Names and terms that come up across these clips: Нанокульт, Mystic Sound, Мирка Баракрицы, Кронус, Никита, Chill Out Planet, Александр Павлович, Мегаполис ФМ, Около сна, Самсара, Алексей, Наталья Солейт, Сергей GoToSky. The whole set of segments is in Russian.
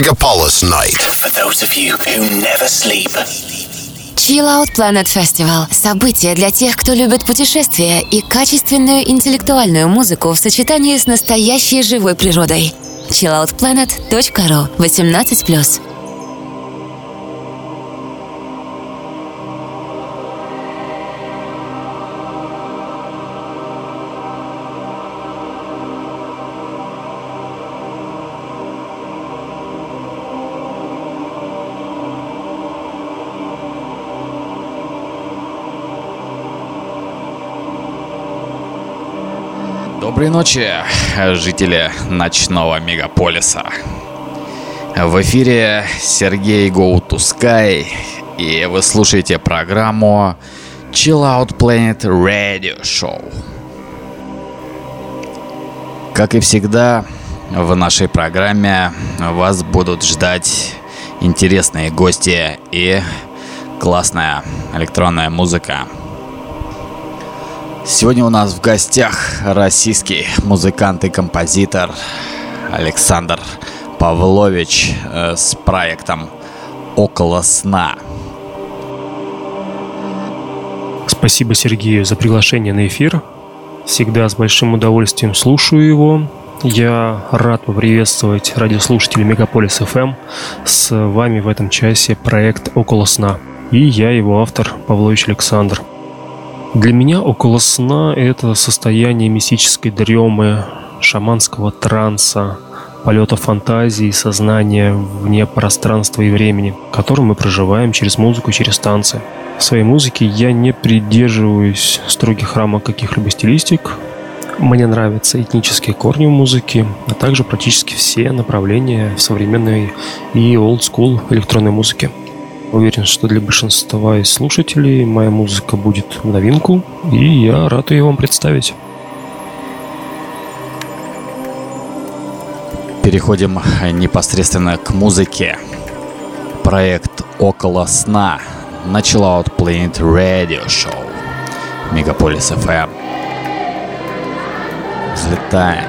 Megapolis Night. For those of you who never sleep. Chill Out Planet Festival – событие для тех, кто любит путешествия и качественную интеллектуальную музыку в сочетании с настоящей живой природой. chilloutplanet.ru 18+. Доброй ночи, жители ночного мегаполиса. В эфире Сергей GoToSky, и вы слушаете программу Chill Out Planet Radio Show. Как и всегда, в нашей программе вас будут ждать интересные гости и классная электронная музыка. Сегодня у нас в гостях российский музыкант и композитор Александр Павлович с проектом «Около сна». Спасибо Сергею за приглашение на эфир. Всегда с большим удовольствием слушаю его. Я рад поприветствовать радиослушателей «Мегаполис ФМ». С вами в этом часе проект «Около сна». И я его автор, Павлович Александр. Для меня около сна — это состояние мистической дремы, шаманского транса, полета фантазии, сознания вне пространства и времени, которое мы проживаем через музыку, через танцы. В своей музыке я не придерживаюсь строгих рамок каких-либо стилистик. Мне нравятся этнические корни в музыке, а также практически все направления в современной и олдскул электронной музыке. Уверен, что для большинства из слушателей моя музыка будет в новинку, и я рад ее вам представить. Переходим непосредственно к музыке. Проект «Около сна» на Chill Out Planet Radio Show. Мегаполис FM. Взлетаем.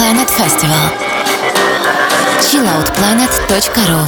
Planet Festival. chilloutplanet.ru.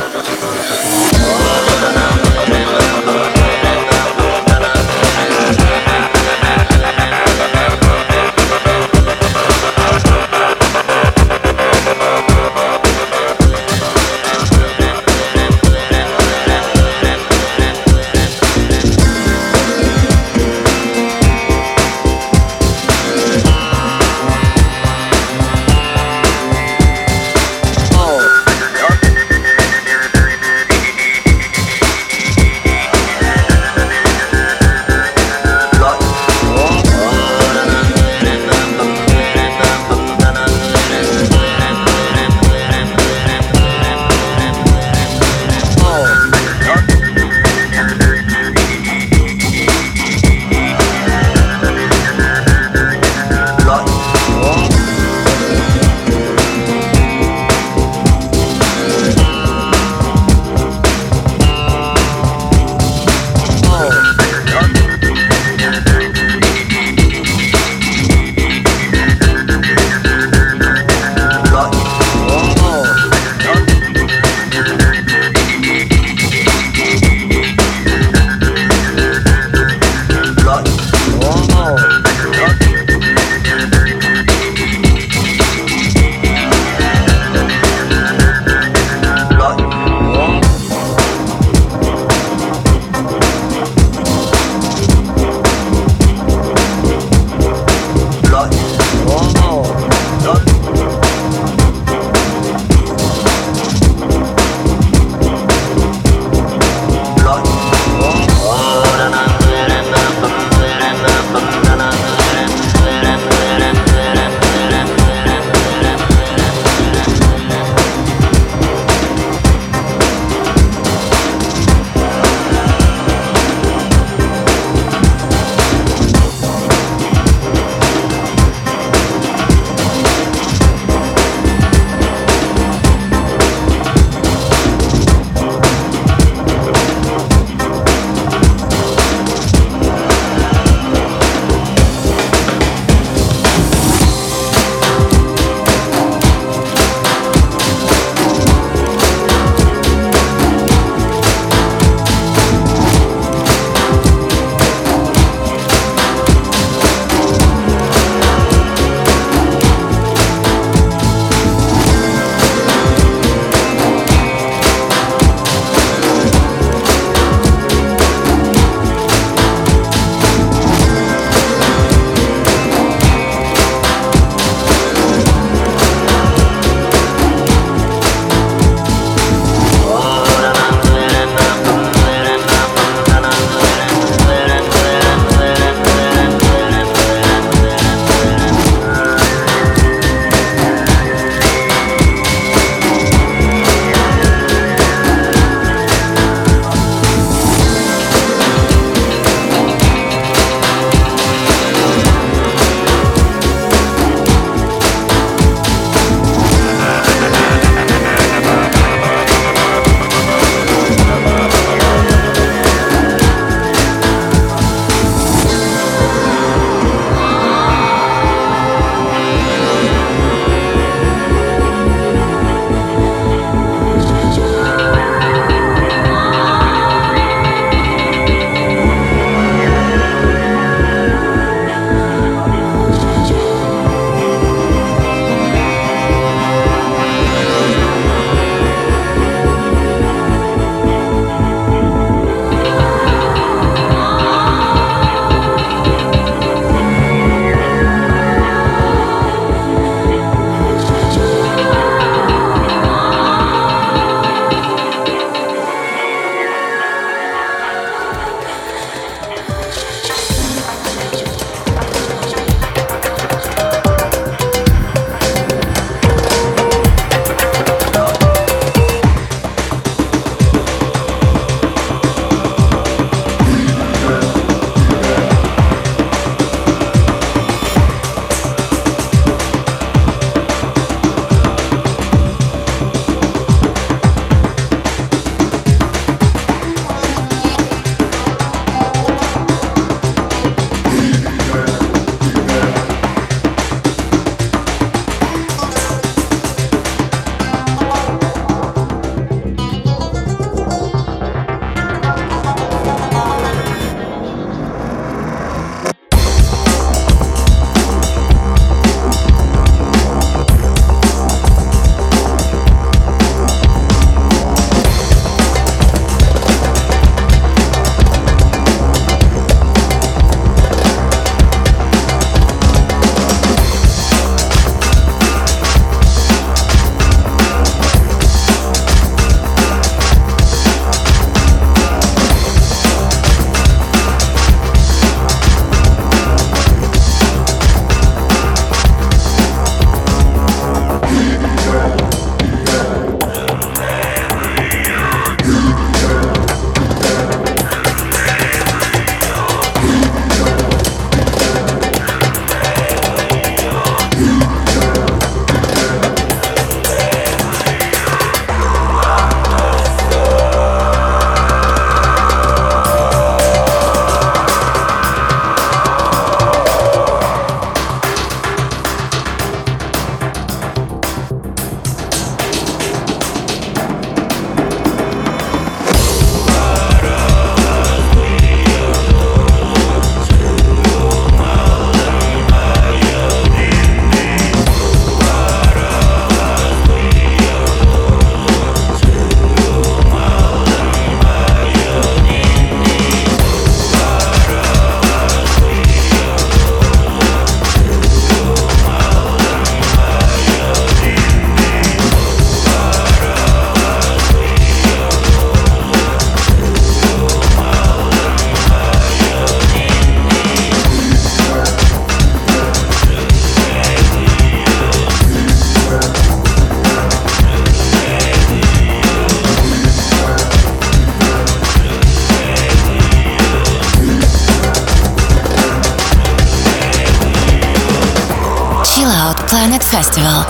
Planet Festival.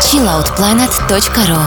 chilloutplanet.ru.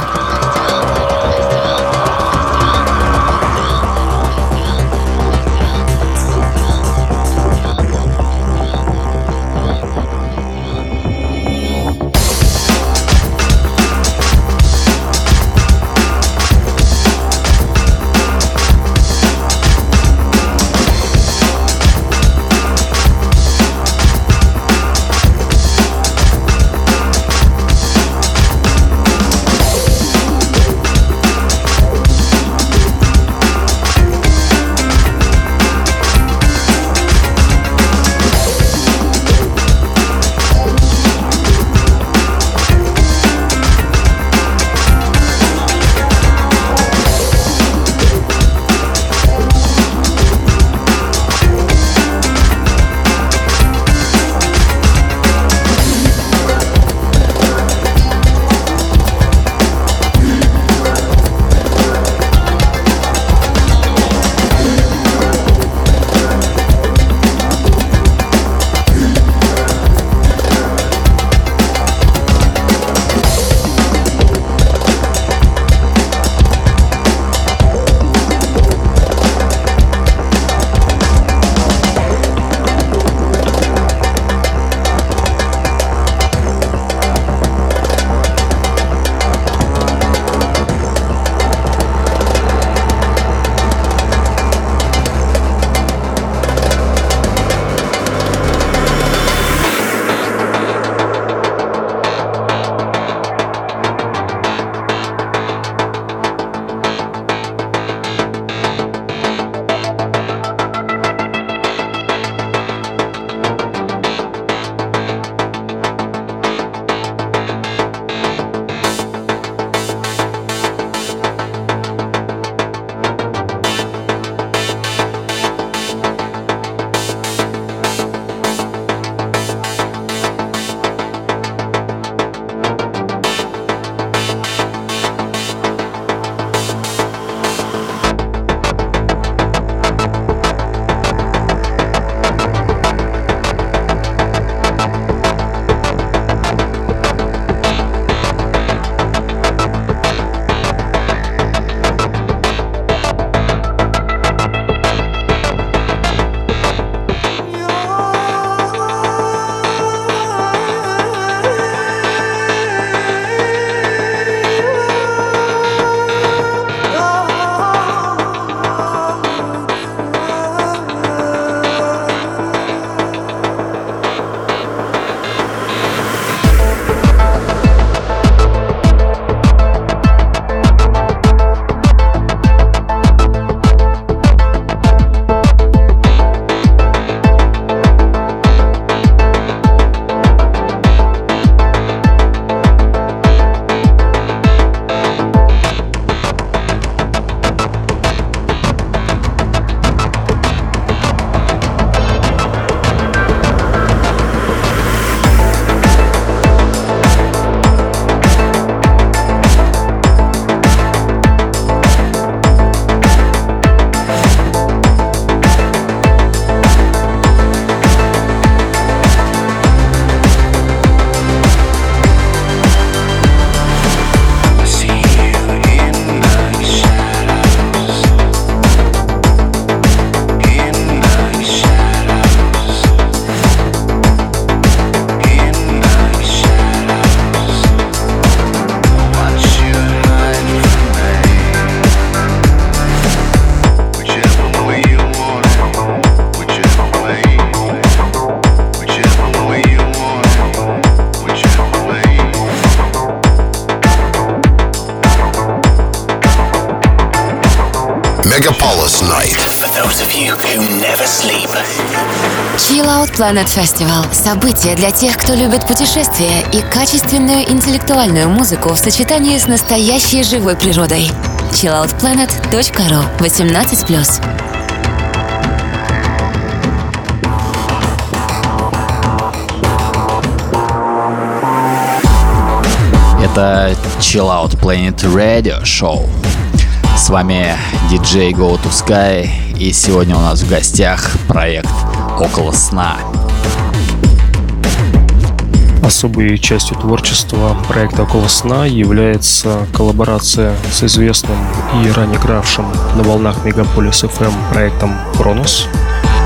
Planet Festival – событие для тех, кто любит путешествия и качественную интеллектуальную музыку в сочетании с настоящей живой природой. chilloutplanet.ru 18+. Это Chill Out Planet Radio Show. С вами DJ GoToSky, и сегодня у нас в гостях проект «Около сна». Особой частью творчества проекта «Около сна» является коллаборация с известным и ранее игравшим на волнах Мегаполис ФМ проектом «Кронус».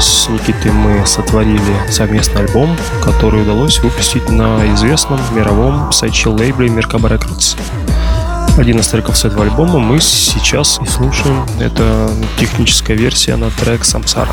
С Никитой мы сотворили совместный альбом, который удалось выпустить на известном мировом сайт-лейбле «Мирка Баракрицы». Один из треков с этого альбома мы сейчас и слушаем. Это техническая версия на трек «Самсара».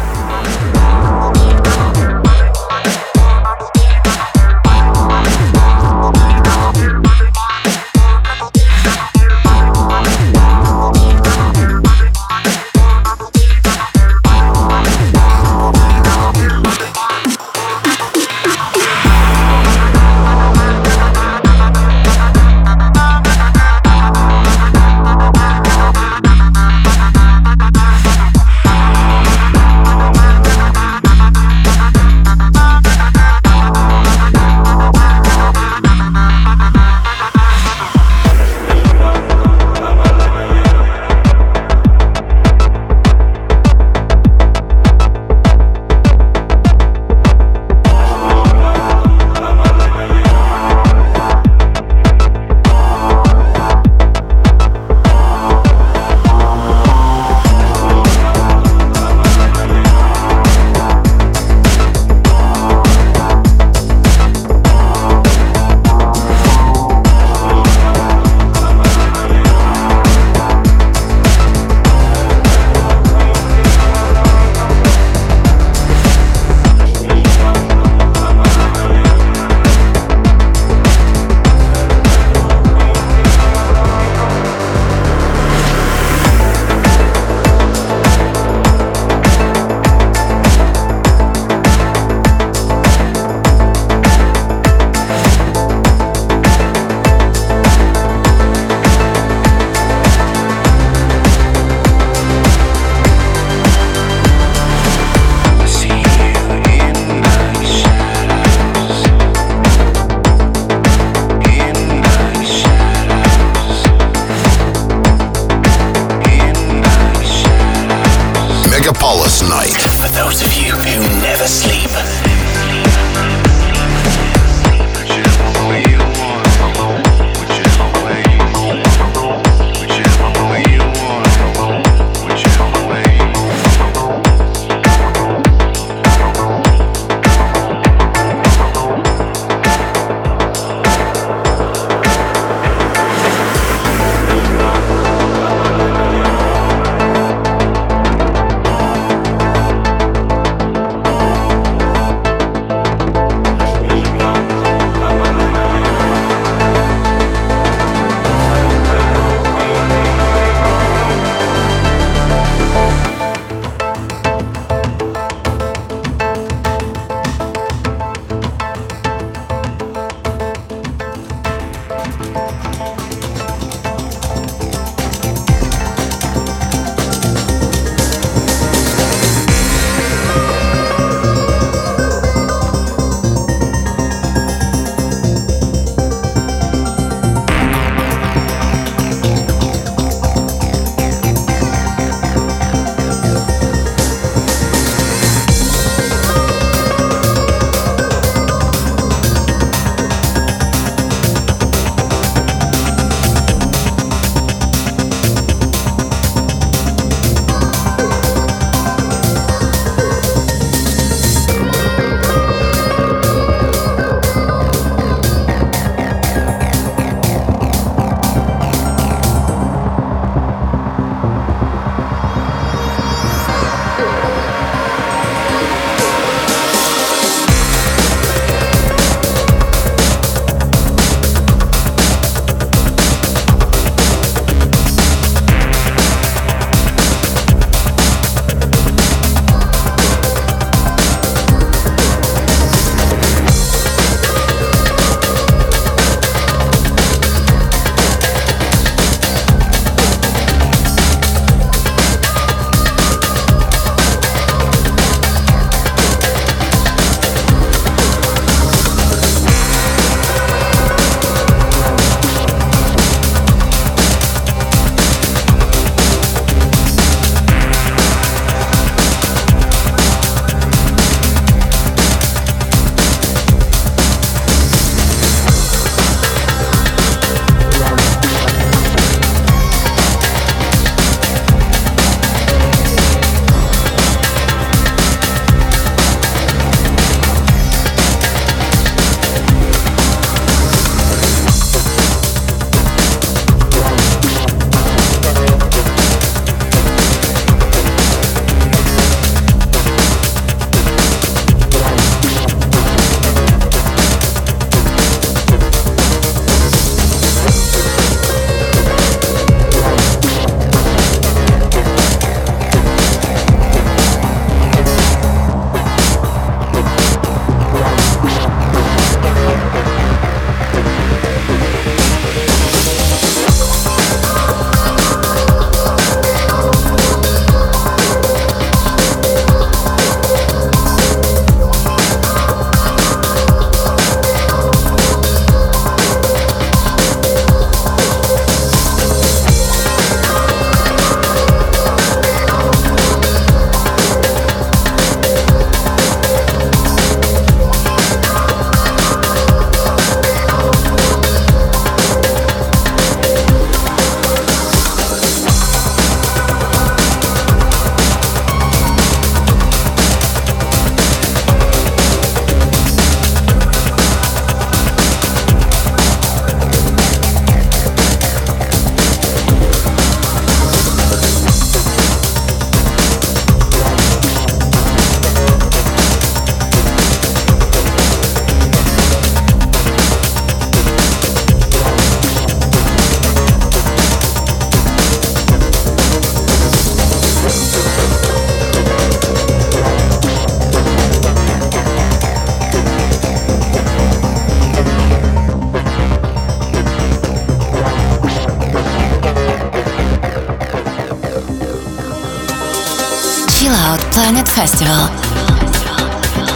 Chill Out Planet Festival.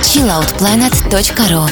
chilloutplanet.ru.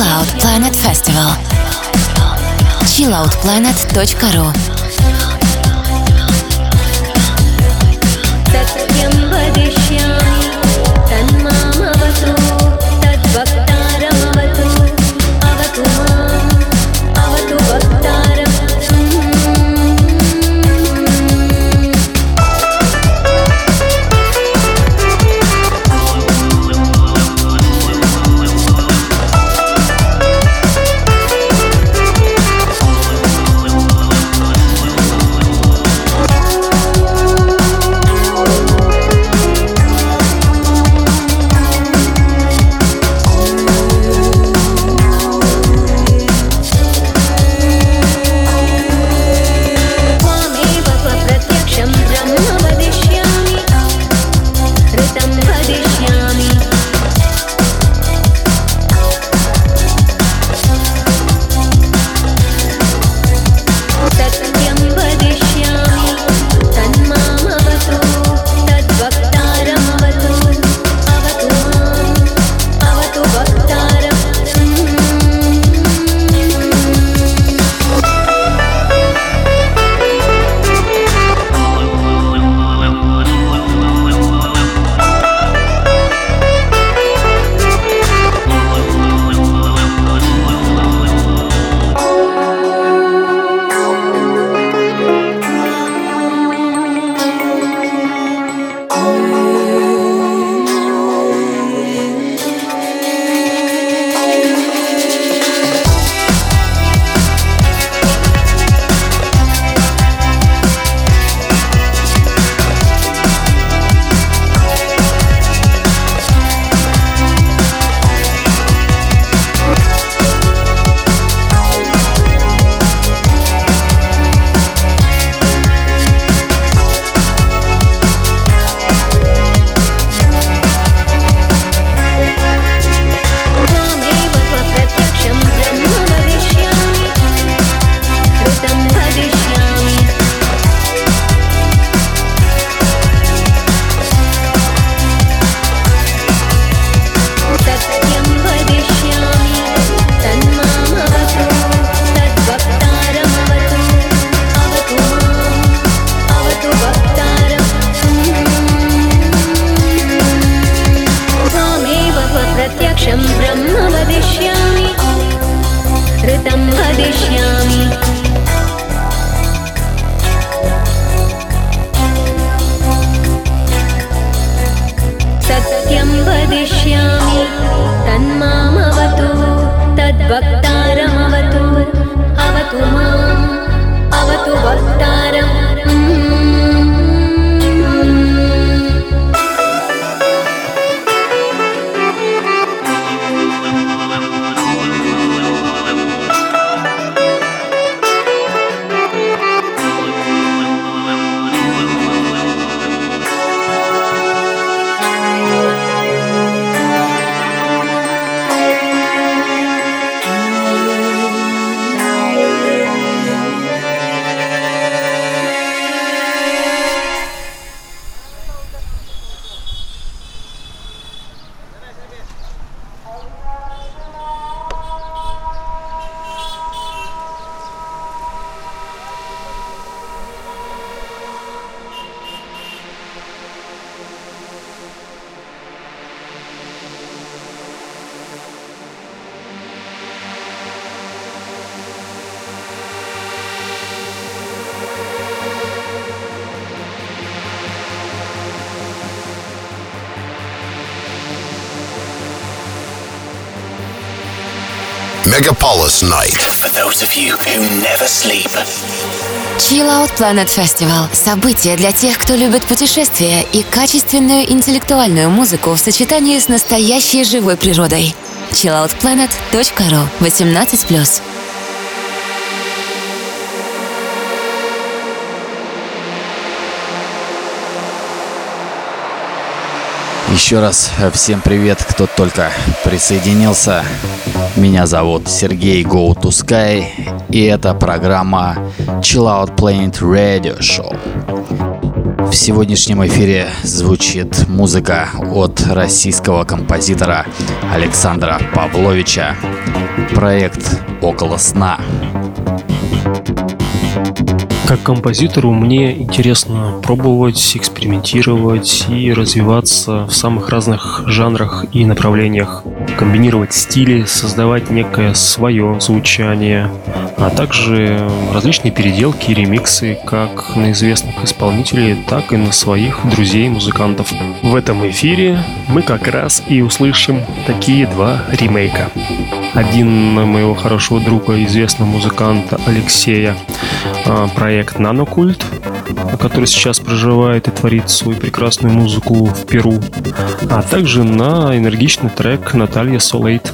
Chill Out Planet Festival. chilloutplanet.ru. Megapolis Night. For those of you who never sleep. Chill Out Planet Festival. Событие для тех, кто любит путешествия и качественную интеллектуальную музыку в сочетании с настоящей живой природой. chilloutplanet.ru 18+. Еще раз всем привет, кто только присоединился. Меня зовут Сергей GoToSky, и это программа Chill Out Planet Radio Show. В сегодняшнем эфире звучит музыка от российского композитора Александра Павловича. Проект «Около сна». Как композитору мне интересно пробовать, экспериментировать и развиваться в самых разных жанрах и направлениях, комбинировать стили, создавать некое свое звучание, а также различные переделки и ремиксы как на известных исполнителей, так и на своих друзей-музыкантов. В этом эфире мы как раз и услышим такие два ремейка. Один моего хорошего друга, известного музыканта Алексея, проект «Нанокульт», который сейчас проживает и творит свою прекрасную музыку в Перу, а также на энергичный трек Наталья Солейт.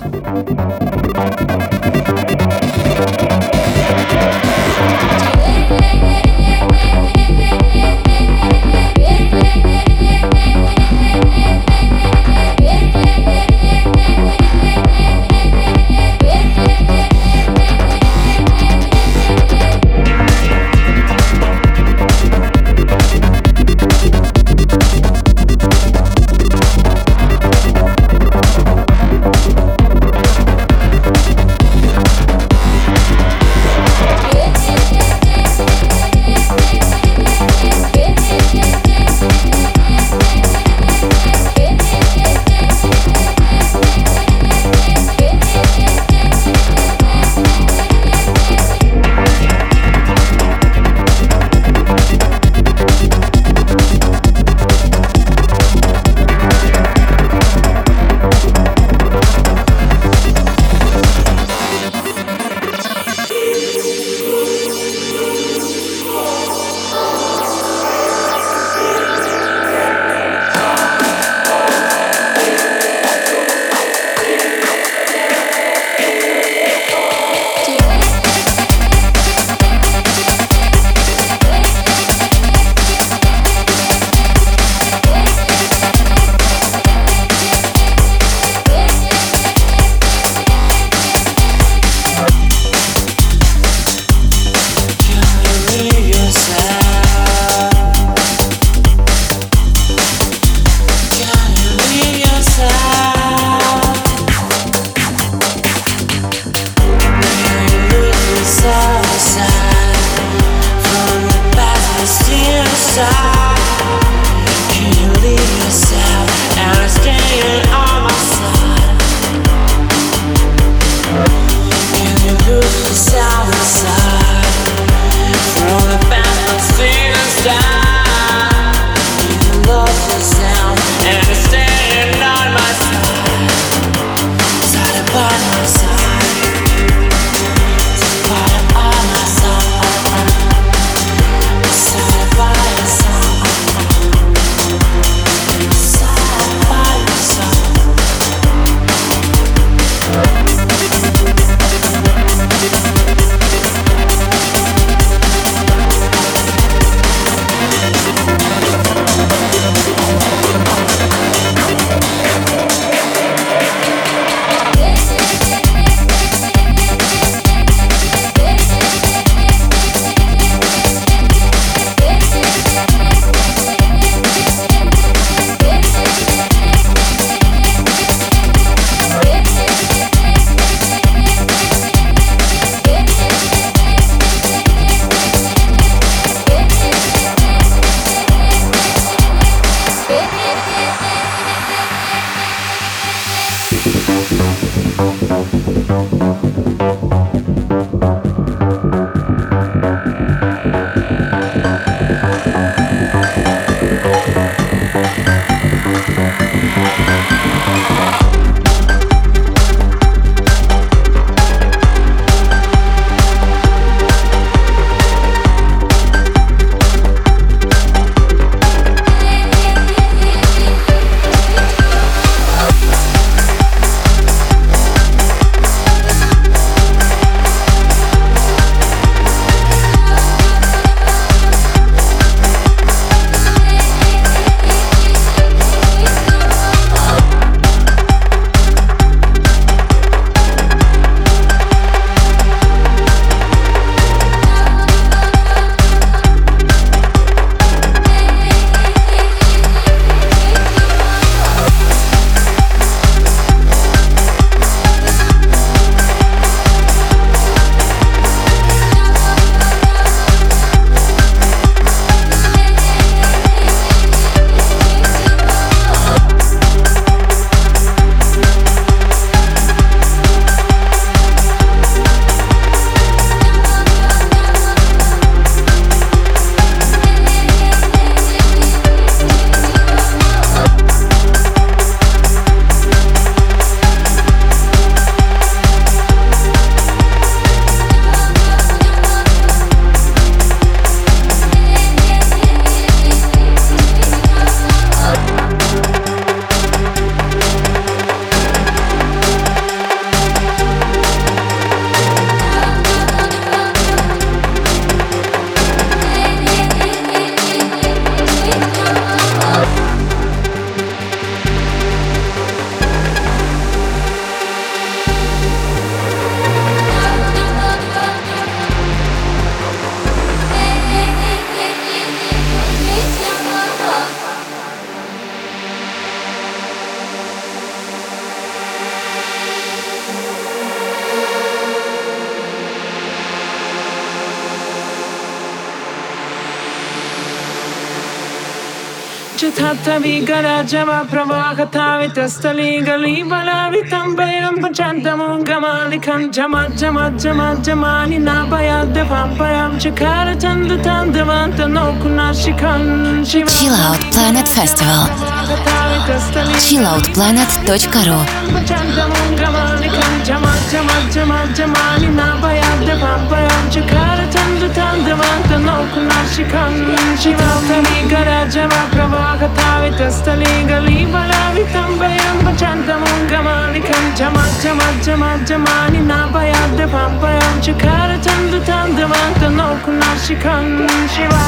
Citata vigara java pravahata vitastali gali valavi tambayam panchantamum gamalikam jama jama jama jamani napaya devampayam chikara chanda tandavanta nokunashikan shiva. Chill Out Planet Festival. chilloutplanet.ru panchantamum gamalikam jama jama jama jamani napaya devampayam chikara chanda tandavanta nokunashikan shiva vigara java prava Хатавит остали гали валяви там беям бачанта мунгамали кам джама джама джама джамани на баяд де пам баям чекара чанда танда ванта ноку наши кан шива.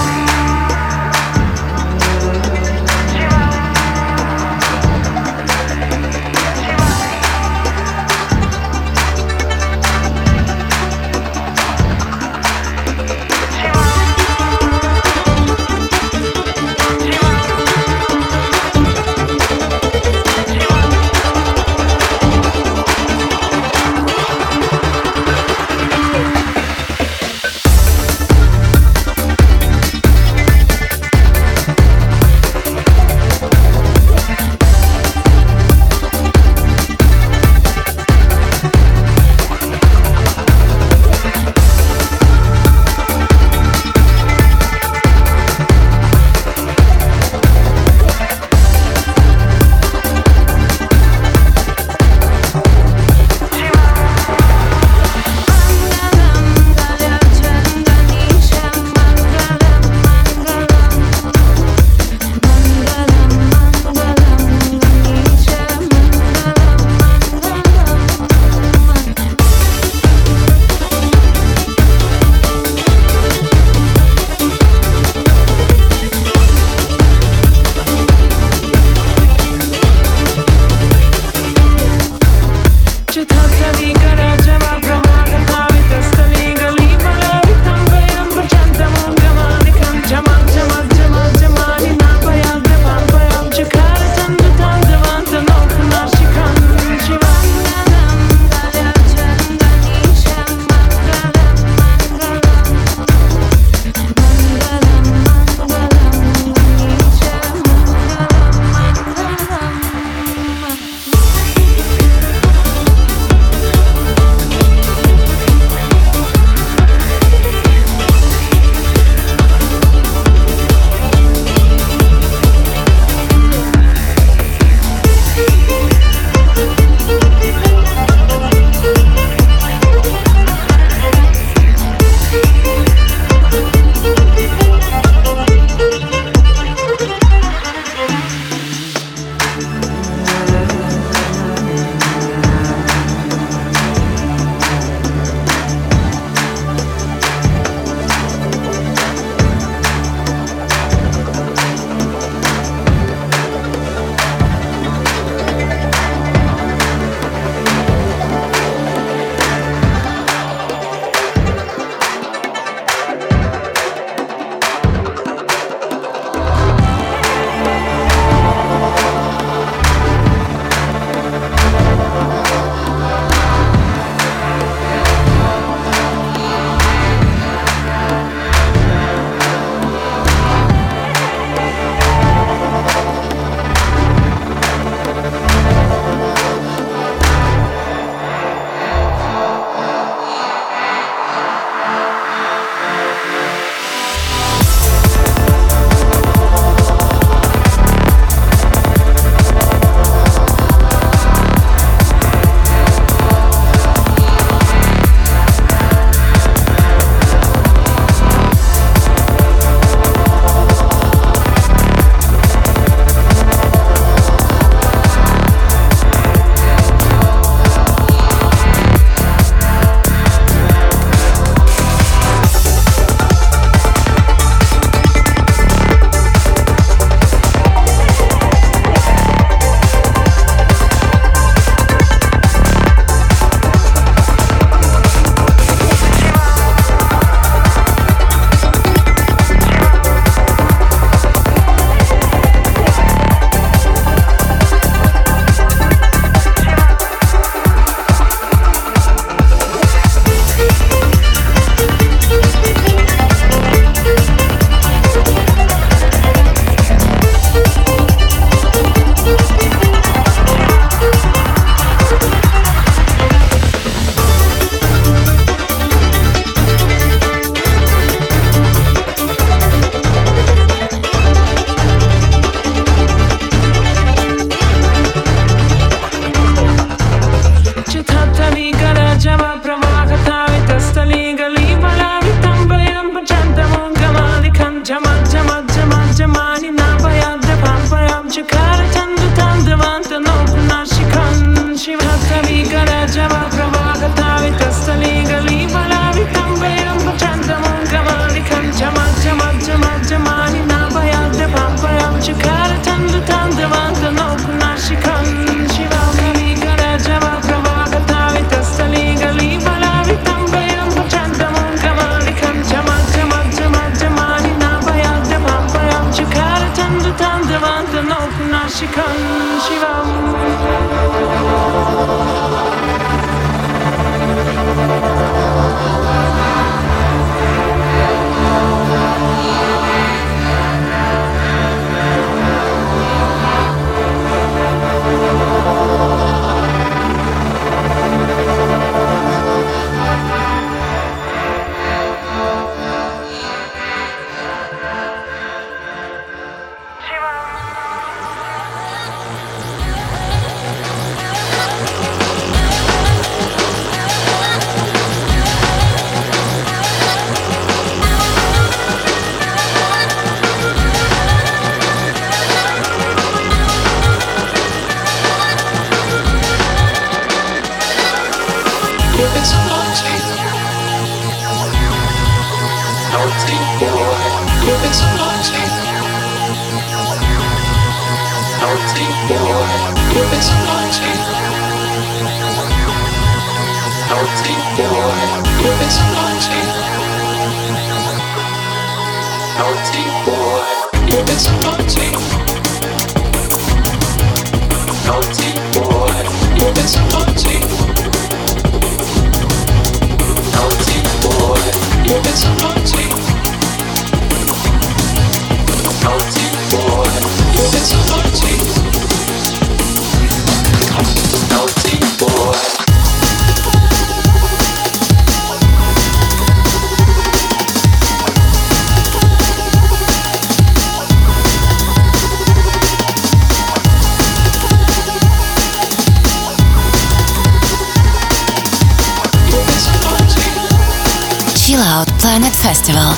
Chill Out Planet Festival.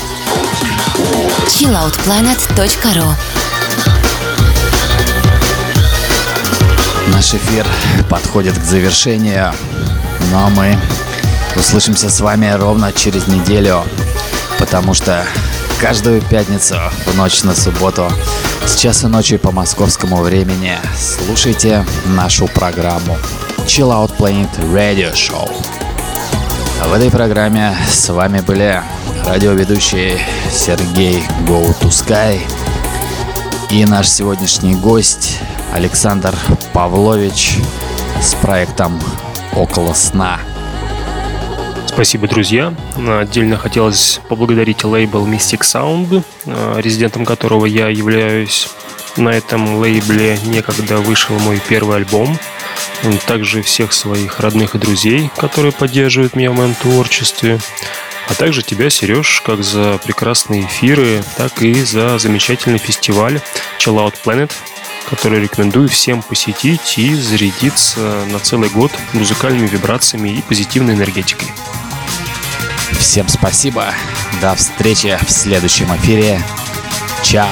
chilloutplanet.ru. Наш эфир подходит к завершению, но мы услышимся с вами ровно через неделю, потому что каждую пятницу в ночь на субботу с часа ночи по московскому времени слушайте нашу программу Chill Out Planet Radio Show. В этой программе с вами были радиоведущие Сергей GoToSky и наш сегодняшний гость Александр Павлович с проектом «Около сна». Спасибо, друзья. Отдельно хотелось поблагодарить лейбл Mystic Sound, резидентом которого я являюсь. На этом лейбле некогда вышел мой первый альбом. Также всех своих родных и друзей, которые поддерживают меня в моем творчестве. А также тебя, Сереж, как за прекрасные эфиры, так и за замечательный фестиваль Chill Out Planet, который рекомендую всем посетить и зарядиться на целый год музыкальными вибрациями и позитивной энергетикой. Всем спасибо. До встречи в следующем эфире. Чао.